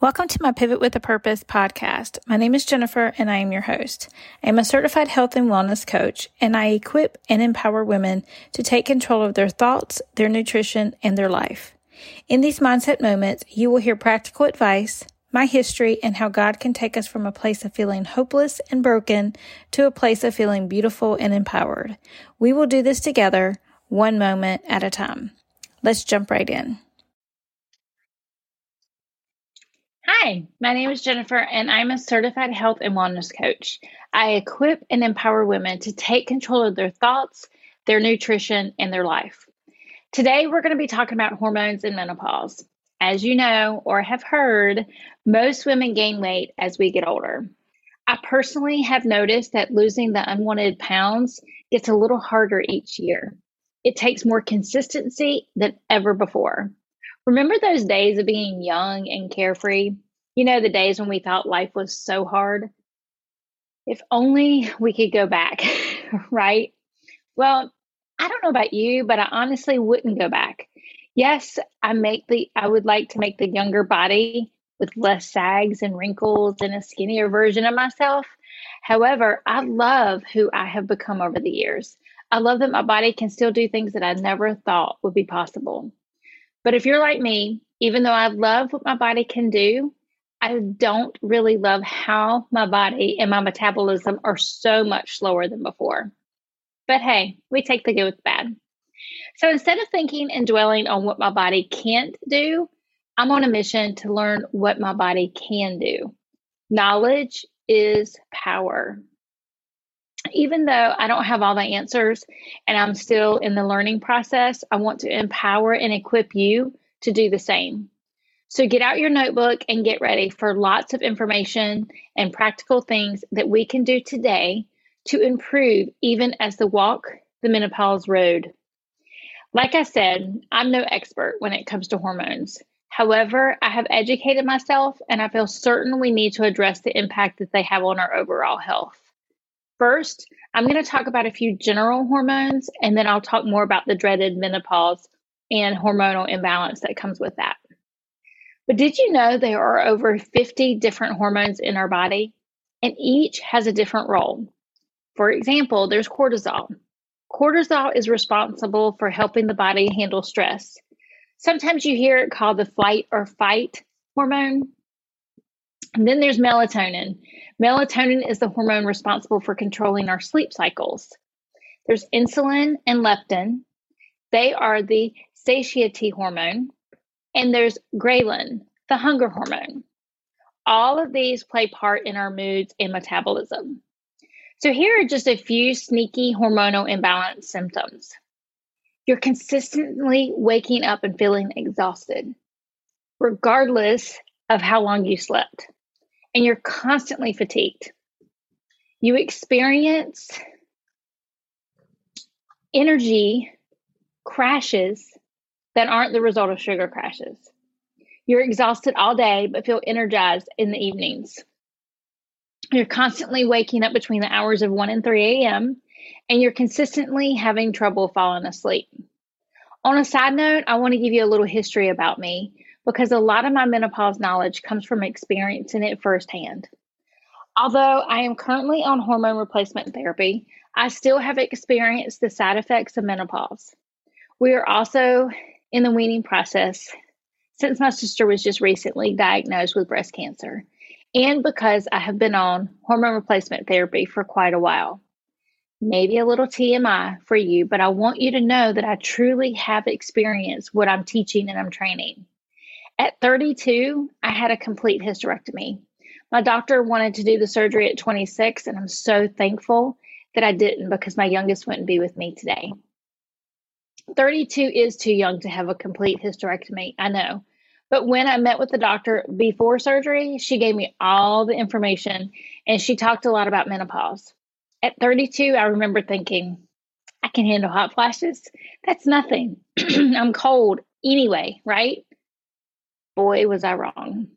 Welcome to my Pivot with a Purpose podcast. My name is Jennifer and I am your host. I am a certified health and wellness coach, and I equip and empower women to take control of their thoughts, their nutrition, and their life. In these mindset moments, you will hear practical advice, my history, and how God can take us from a place of feeling hopeless and broken to a place of feeling beautiful and empowered. We will do this together, one moment at a time. Let's jump right in. Hi, my name is Jennifer, and I'm a certified health and wellness coach. I equip and empower women to take control of their thoughts, their nutrition, and their life. Today, we're going to be talking about hormones and menopause. As you know or have heard, most women gain weight as we get older. I personally have noticed that losing the unwanted pounds gets a little harder each year. It takes more consistency than ever before. Remember those days of being young and carefree? You know, the days when we thought life was so hard? If only we could go back, right? Well, I don't know about you, but I honestly wouldn't go back. Yes, I would like to make the younger body with less sags and wrinkles and a skinnier version of myself. However, I love who I have become over the years. I love that my body can still do things that I never thought would be possible. But if you're like me, even though I love what my body can do, I don't really love how my body and my metabolism are so much slower than before. But hey, we take the good with the bad. So instead of thinking and dwelling on what my body can't do, I'm on a mission to learn what my body can do. Knowledge is power. Even though I don't have all the answers and I'm still in the learning process, I want to empower and equip you to do the same. So get out your notebook and get ready for lots of information and practical things that we can do today to improve even as the walk the menopause road. Like I said, I'm no expert when it comes to hormones. However, I have educated myself and I feel certain we need to address the impact that they have on our overall health. First, I'm going to talk about a few general hormones, and then I'll talk more about the dreaded menopause and hormonal imbalance that comes with that. But did you know there are over 50 different hormones in our body, and each has a different role? For example, there's cortisol. Cortisol is responsible for helping the body handle stress. Sometimes you hear it called the flight or fight hormone. And then there's melatonin. Melatonin is the hormone responsible for controlling our sleep cycles. There's insulin and leptin. They are the satiety hormone. And there's ghrelin, the hunger hormone. All of these play part in our moods and metabolism. So here are just a few sneaky hormonal imbalance symptoms. You're consistently waking up and feeling exhausted, regardless of how long you slept. And you're constantly fatigued. You experience energy crashes that aren't the result of sugar crashes. You're exhausted all day, but feel energized in the evenings. You're constantly waking up between the hours of 1 and 3 a.m., and you're consistently having trouble falling asleep. On a side note, I want to give you a little history about me, because a lot of my menopause knowledge comes from experiencing it firsthand. Although I am currently on hormone replacement therapy, I still have experienced the side effects of menopause. We are also in the weaning process since my sister was just recently diagnosed with breast cancer, and because I have been on hormone replacement therapy for quite a while. Maybe a little TMI for you, but I want you to know that I truly have experienced what I'm teaching and I'm training. At 32, I had a complete hysterectomy. My doctor wanted to do the surgery at 26, and I'm so thankful that I didn't, because my youngest wouldn't be with me today. 32 is too young to have a complete hysterectomy, I know. But when I met with the doctor before surgery, she gave me all the information, and she talked a lot about menopause. At 32, I remember thinking, I can handle hot flashes. That's nothing. I'm cold anyway, right? Boy, was I wrong.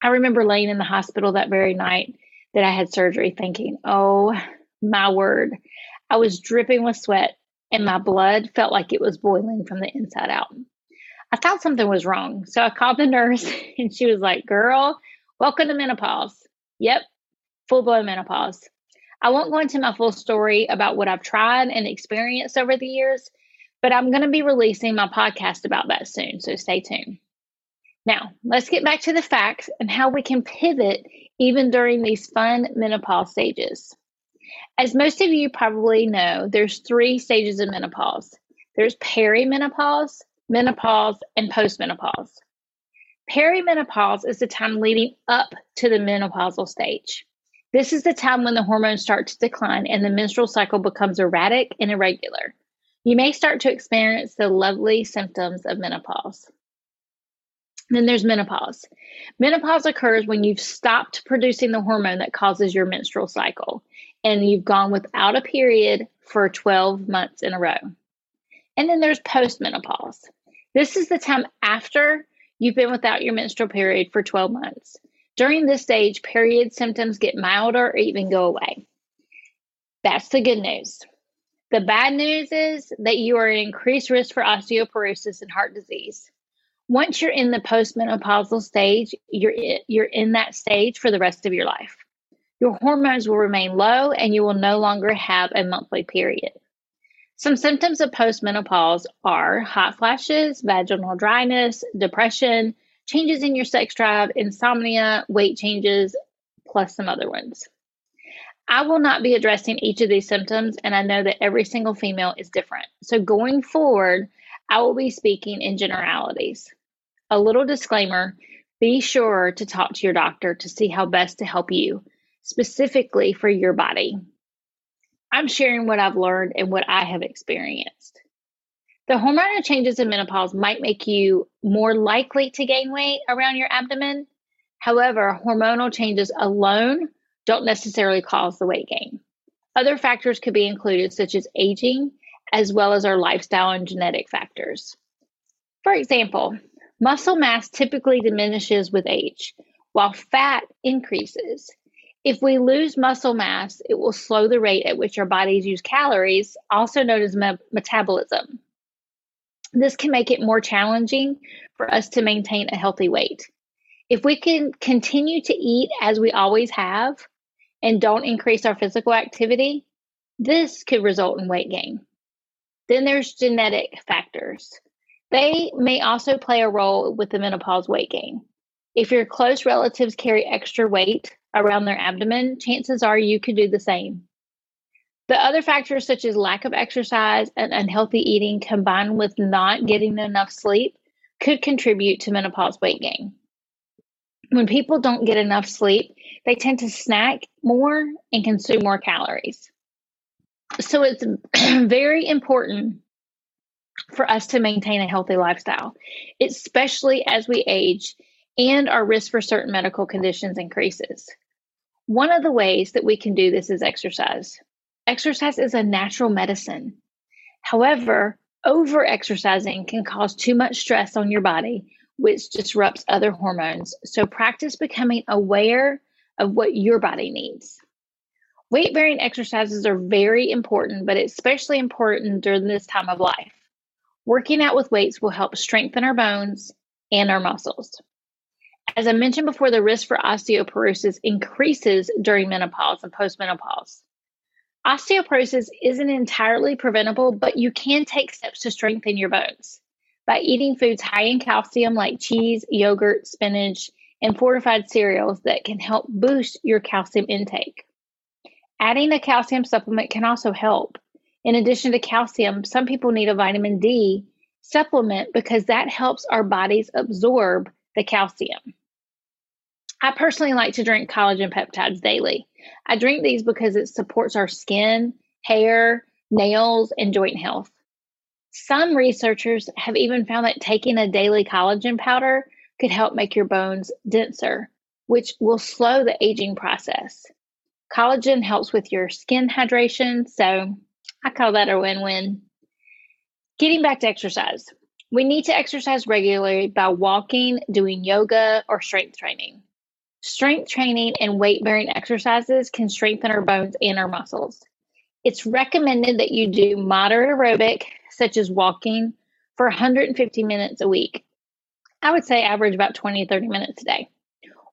I remember laying in the hospital that very night that I had surgery thinking, oh my word, I was dripping with sweat and my blood felt like it was boiling from the inside out. I thought something was wrong. So I called the nurse and she was like, girl, welcome to menopause. Yep. Full-blown menopause. I won't go into my full story about what I've tried and experienced over the years, but I'm going to be releasing my podcast about that soon. So stay tuned. Now, let's get back to the facts and how we can pivot even during these fun menopause stages. As most of you probably know, there's 3 stages of menopause. There's perimenopause, menopause, and postmenopause. Perimenopause is the time leading up to the menopausal stage. This is the time when the hormones start to decline and the menstrual cycle becomes erratic and irregular. You may start to experience the lovely symptoms of menopause. Then there's menopause. Menopause occurs when you've stopped producing the hormone that causes your menstrual cycle, and you've gone without a period for 12 months in a row. And then there's postmenopause. This is the time after you've been without your menstrual period for 12 months. During this stage, period symptoms get milder or even go away. That's the good news. The bad news is that you are at increased risk for osteoporosis and heart disease. Once you're in the postmenopausal stage, you're in that stage for the rest of your life. Your hormones will remain low and you will no longer have a monthly period. Some symptoms of postmenopause are hot flashes, vaginal dryness, depression, changes in your sex drive, insomnia, weight changes, plus some other ones. I will not be addressing each of these symptoms, and I know that every single female is different. So going forward, I will be speaking in generalities. A little disclaimer, be sure to talk to your doctor to see how best to help you, specifically for your body. I'm sharing what I've learned and what I have experienced. The hormonal changes in menopause might make you more likely to gain weight around your abdomen. However, hormonal changes alone don't necessarily cause the weight gain. Other factors could be included, such as aging, as well as our lifestyle and genetic factors. For example, muscle mass typically diminishes with age, while fat increases. If we lose muscle mass, it will slow the rate at which our bodies use calories, also known as metabolism. This can make it more challenging for us to maintain a healthy weight. If we can continue to eat as we always have and don't increase our physical activity, this could result in weight gain. Then there's genetic factors. They may also play a role with the menopause weight gain. If your close relatives carry extra weight around their abdomen, chances are you could do the same. The other factors, such as lack of exercise and unhealthy eating combined with not getting enough sleep, could contribute to menopause weight gain. When people don't get enough sleep, they tend to snack more and consume more calories. So it's very important for us to maintain a healthy lifestyle, especially as we age and our risk for certain medical conditions increases. One of the ways that we can do this is exercise. Exercise is a natural medicine. However, over-exercising can cause too much stress on your body, which disrupts other hormones. So practice becoming aware of what your body needs. Weight-bearing exercises are very important, but especially important during this time of life. Working out with weights will help strengthen our bones and our muscles. As I mentioned before, the risk for osteoporosis increases during menopause and postmenopause. Osteoporosis isn't entirely preventable, but you can take steps to strengthen your bones by eating foods high in calcium like cheese, yogurt, spinach, and fortified cereals that can help boost your calcium intake. Adding a calcium supplement can also help. In addition to calcium, some people need a vitamin D supplement because that helps our bodies absorb the calcium. I personally like to drink collagen peptides daily. I drink these because it supports our skin, hair, nails, and joint health. Some researchers have even found that taking a daily collagen powder could help make your bones denser, which will slow the aging process. Collagen helps with your skin hydration, so I call that a win-win. Getting back to exercise. We need to exercise regularly by walking, doing yoga, or strength training. Strength training and weight-bearing exercises can strengthen our bones and our muscles. It's recommended that you do moderate aerobic, such as walking, for 150 minutes a week. I would say average about 20, 30 minutes a day,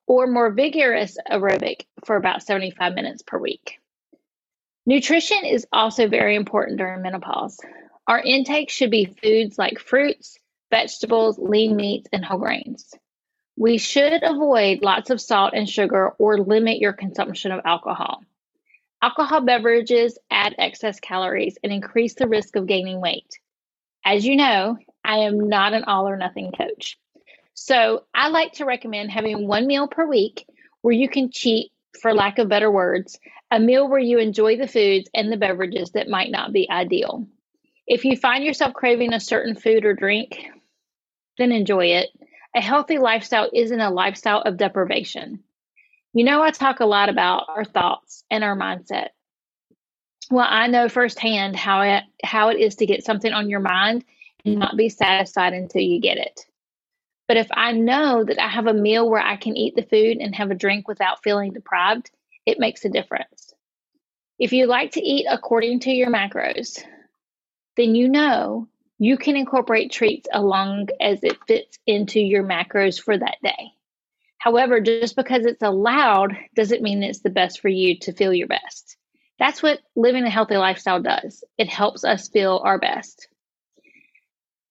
or more vigorous aerobic for about 75 minutes per week. Nutrition is also very important during menopause. Our intake should be foods like fruits, vegetables, lean meats, and whole grains. We should avoid lots of salt and sugar or limit your consumption of alcohol. Alcohol beverages add excess calories and increase the risk of gaining weight. As you know, I am not an all or nothing coach. So I like to recommend having one meal per week where you can cheat, for lack of better words, a meal where you enjoy the foods and the beverages that might not be ideal. If you find yourself craving a certain food or drink, then enjoy it. A healthy lifestyle isn't a lifestyle of deprivation. You know, I talk a lot about our thoughts and our mindset. Well, I know firsthand how it is to get something on your mind and not be satisfied until you get it. But if I know that I have a meal where I can eat the food and have a drink without feeling deprived, it makes a difference. If you like to eat according to your macros, then you know you can incorporate treats along as it fits into your macros for that day. However, just because it's allowed doesn't mean it's the best for you to feel your best. That's what living a healthy lifestyle does. It helps us feel our best.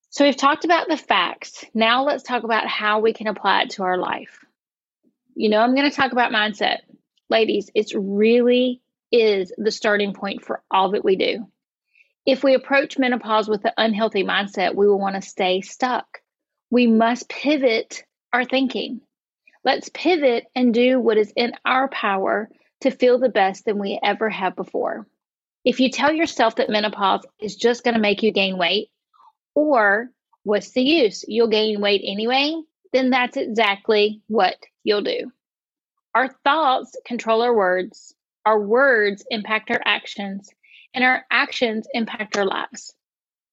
So we've talked about the facts. Now let's talk about how we can apply it to our life. You know, I'm going to talk about mindset. Ladies, it really is the starting point for all that we do. If we approach menopause with an unhealthy mindset, we will want to stay stuck. We must pivot our thinking. Let's pivot and do what is in our power to feel the best than we ever have before. If you tell yourself that menopause is just going to make you gain weight, or what's the use? You'll gain weight anyway. Then that's exactly what you'll do. Our thoughts control our words. Our words impact our actions, and our actions impact our lives.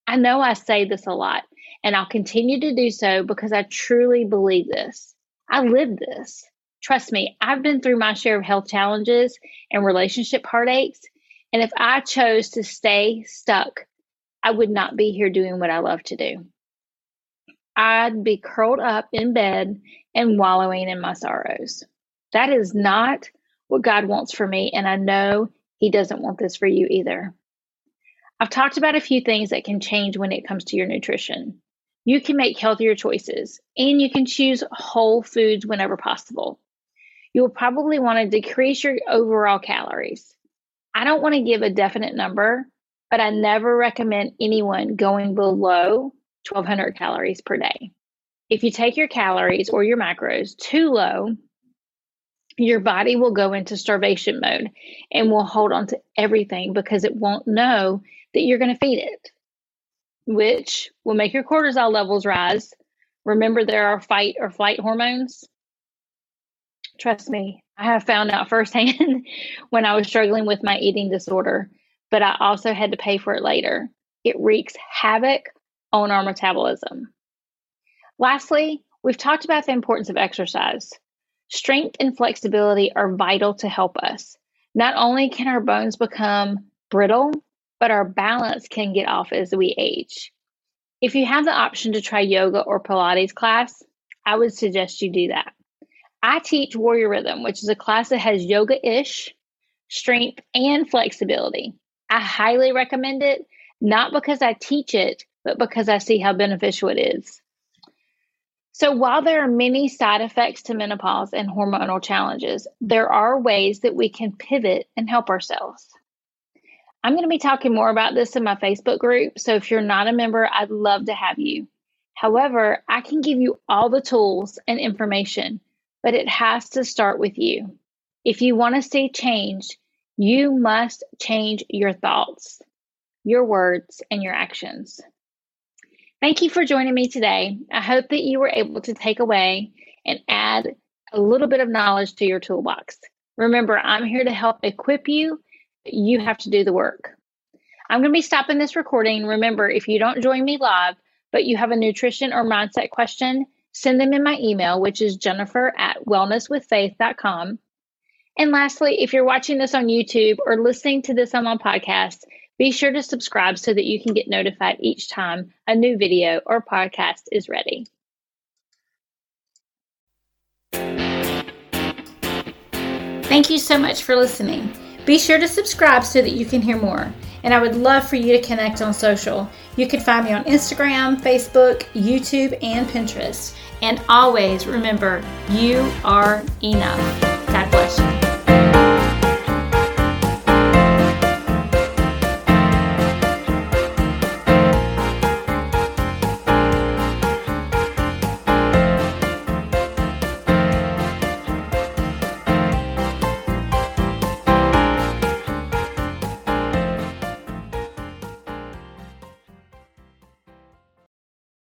I know I say this a lot, and I'll continue to do so because I truly believe this. I live this. Trust me, I've been through my share of health challenges and relationship heartaches. And if I chose to stay stuck, I would not be here doing what I love to do. I'd be curled up in bed and wallowing in my sorrows. That is not what God wants for me, and I know He doesn't want this for you either. I've talked about a few things that can change when it comes to your nutrition. You can make healthier choices, and you can choose whole foods whenever possible. You'll probably want to decrease your overall calories. I don't want to give a definite number, but I never recommend anyone going below 1,200 calories per day. If you take your calories or your macros too low, your body will go into starvation mode and will hold on to everything because it won't know that you're going to feed it, which will make your cortisol levels rise. Remember, there are fight or flight hormones. Trust me, I have found out firsthand when I was struggling with my eating disorder, but I also had to pay for it later. It wreaks havoc on our metabolism. Lastly, we've talked about the importance of exercise. Strength and flexibility are vital to help us. Not only can our bones become brittle, but our balance can get off as we age. If you have the option to try yoga or Pilates class, I would suggest you do that. I teach Warrior Rhythm, which is a class that has yoga-ish, strength, and flexibility. I highly recommend it, not because I teach it, but because I see how beneficial it is. So while there are many side effects to menopause and hormonal challenges, there are ways that we can pivot and help ourselves. I'm going to be talking more about this in my Facebook group, so if you're not a member, I'd love to have you. However, I can give you all the tools and information, but it has to start with you. If you want to see change, you must change your thoughts, your words, and your actions. Thank you for joining me today. I hope that you were able to take away and add a little bit of knowledge to your toolbox. Remember, I'm here to help equip you, but you have to do the work. I'm going to be stopping this recording. Remember, if you don't join me live, but you have a nutrition or mindset question, send them in my email, which is jennifer@wellnesswithfaith.com. And lastly, if you're watching this on YouTube or listening to this on my podcast, Be sure to subscribe so that you can get notified each time a new video or podcast is ready. Thank you so much for listening. Be sure to subscribe so that you can hear more. And I would love for you to connect on social. You can find me on Instagram, Facebook, YouTube, and Pinterest. And always remember, you are enough. God bless you.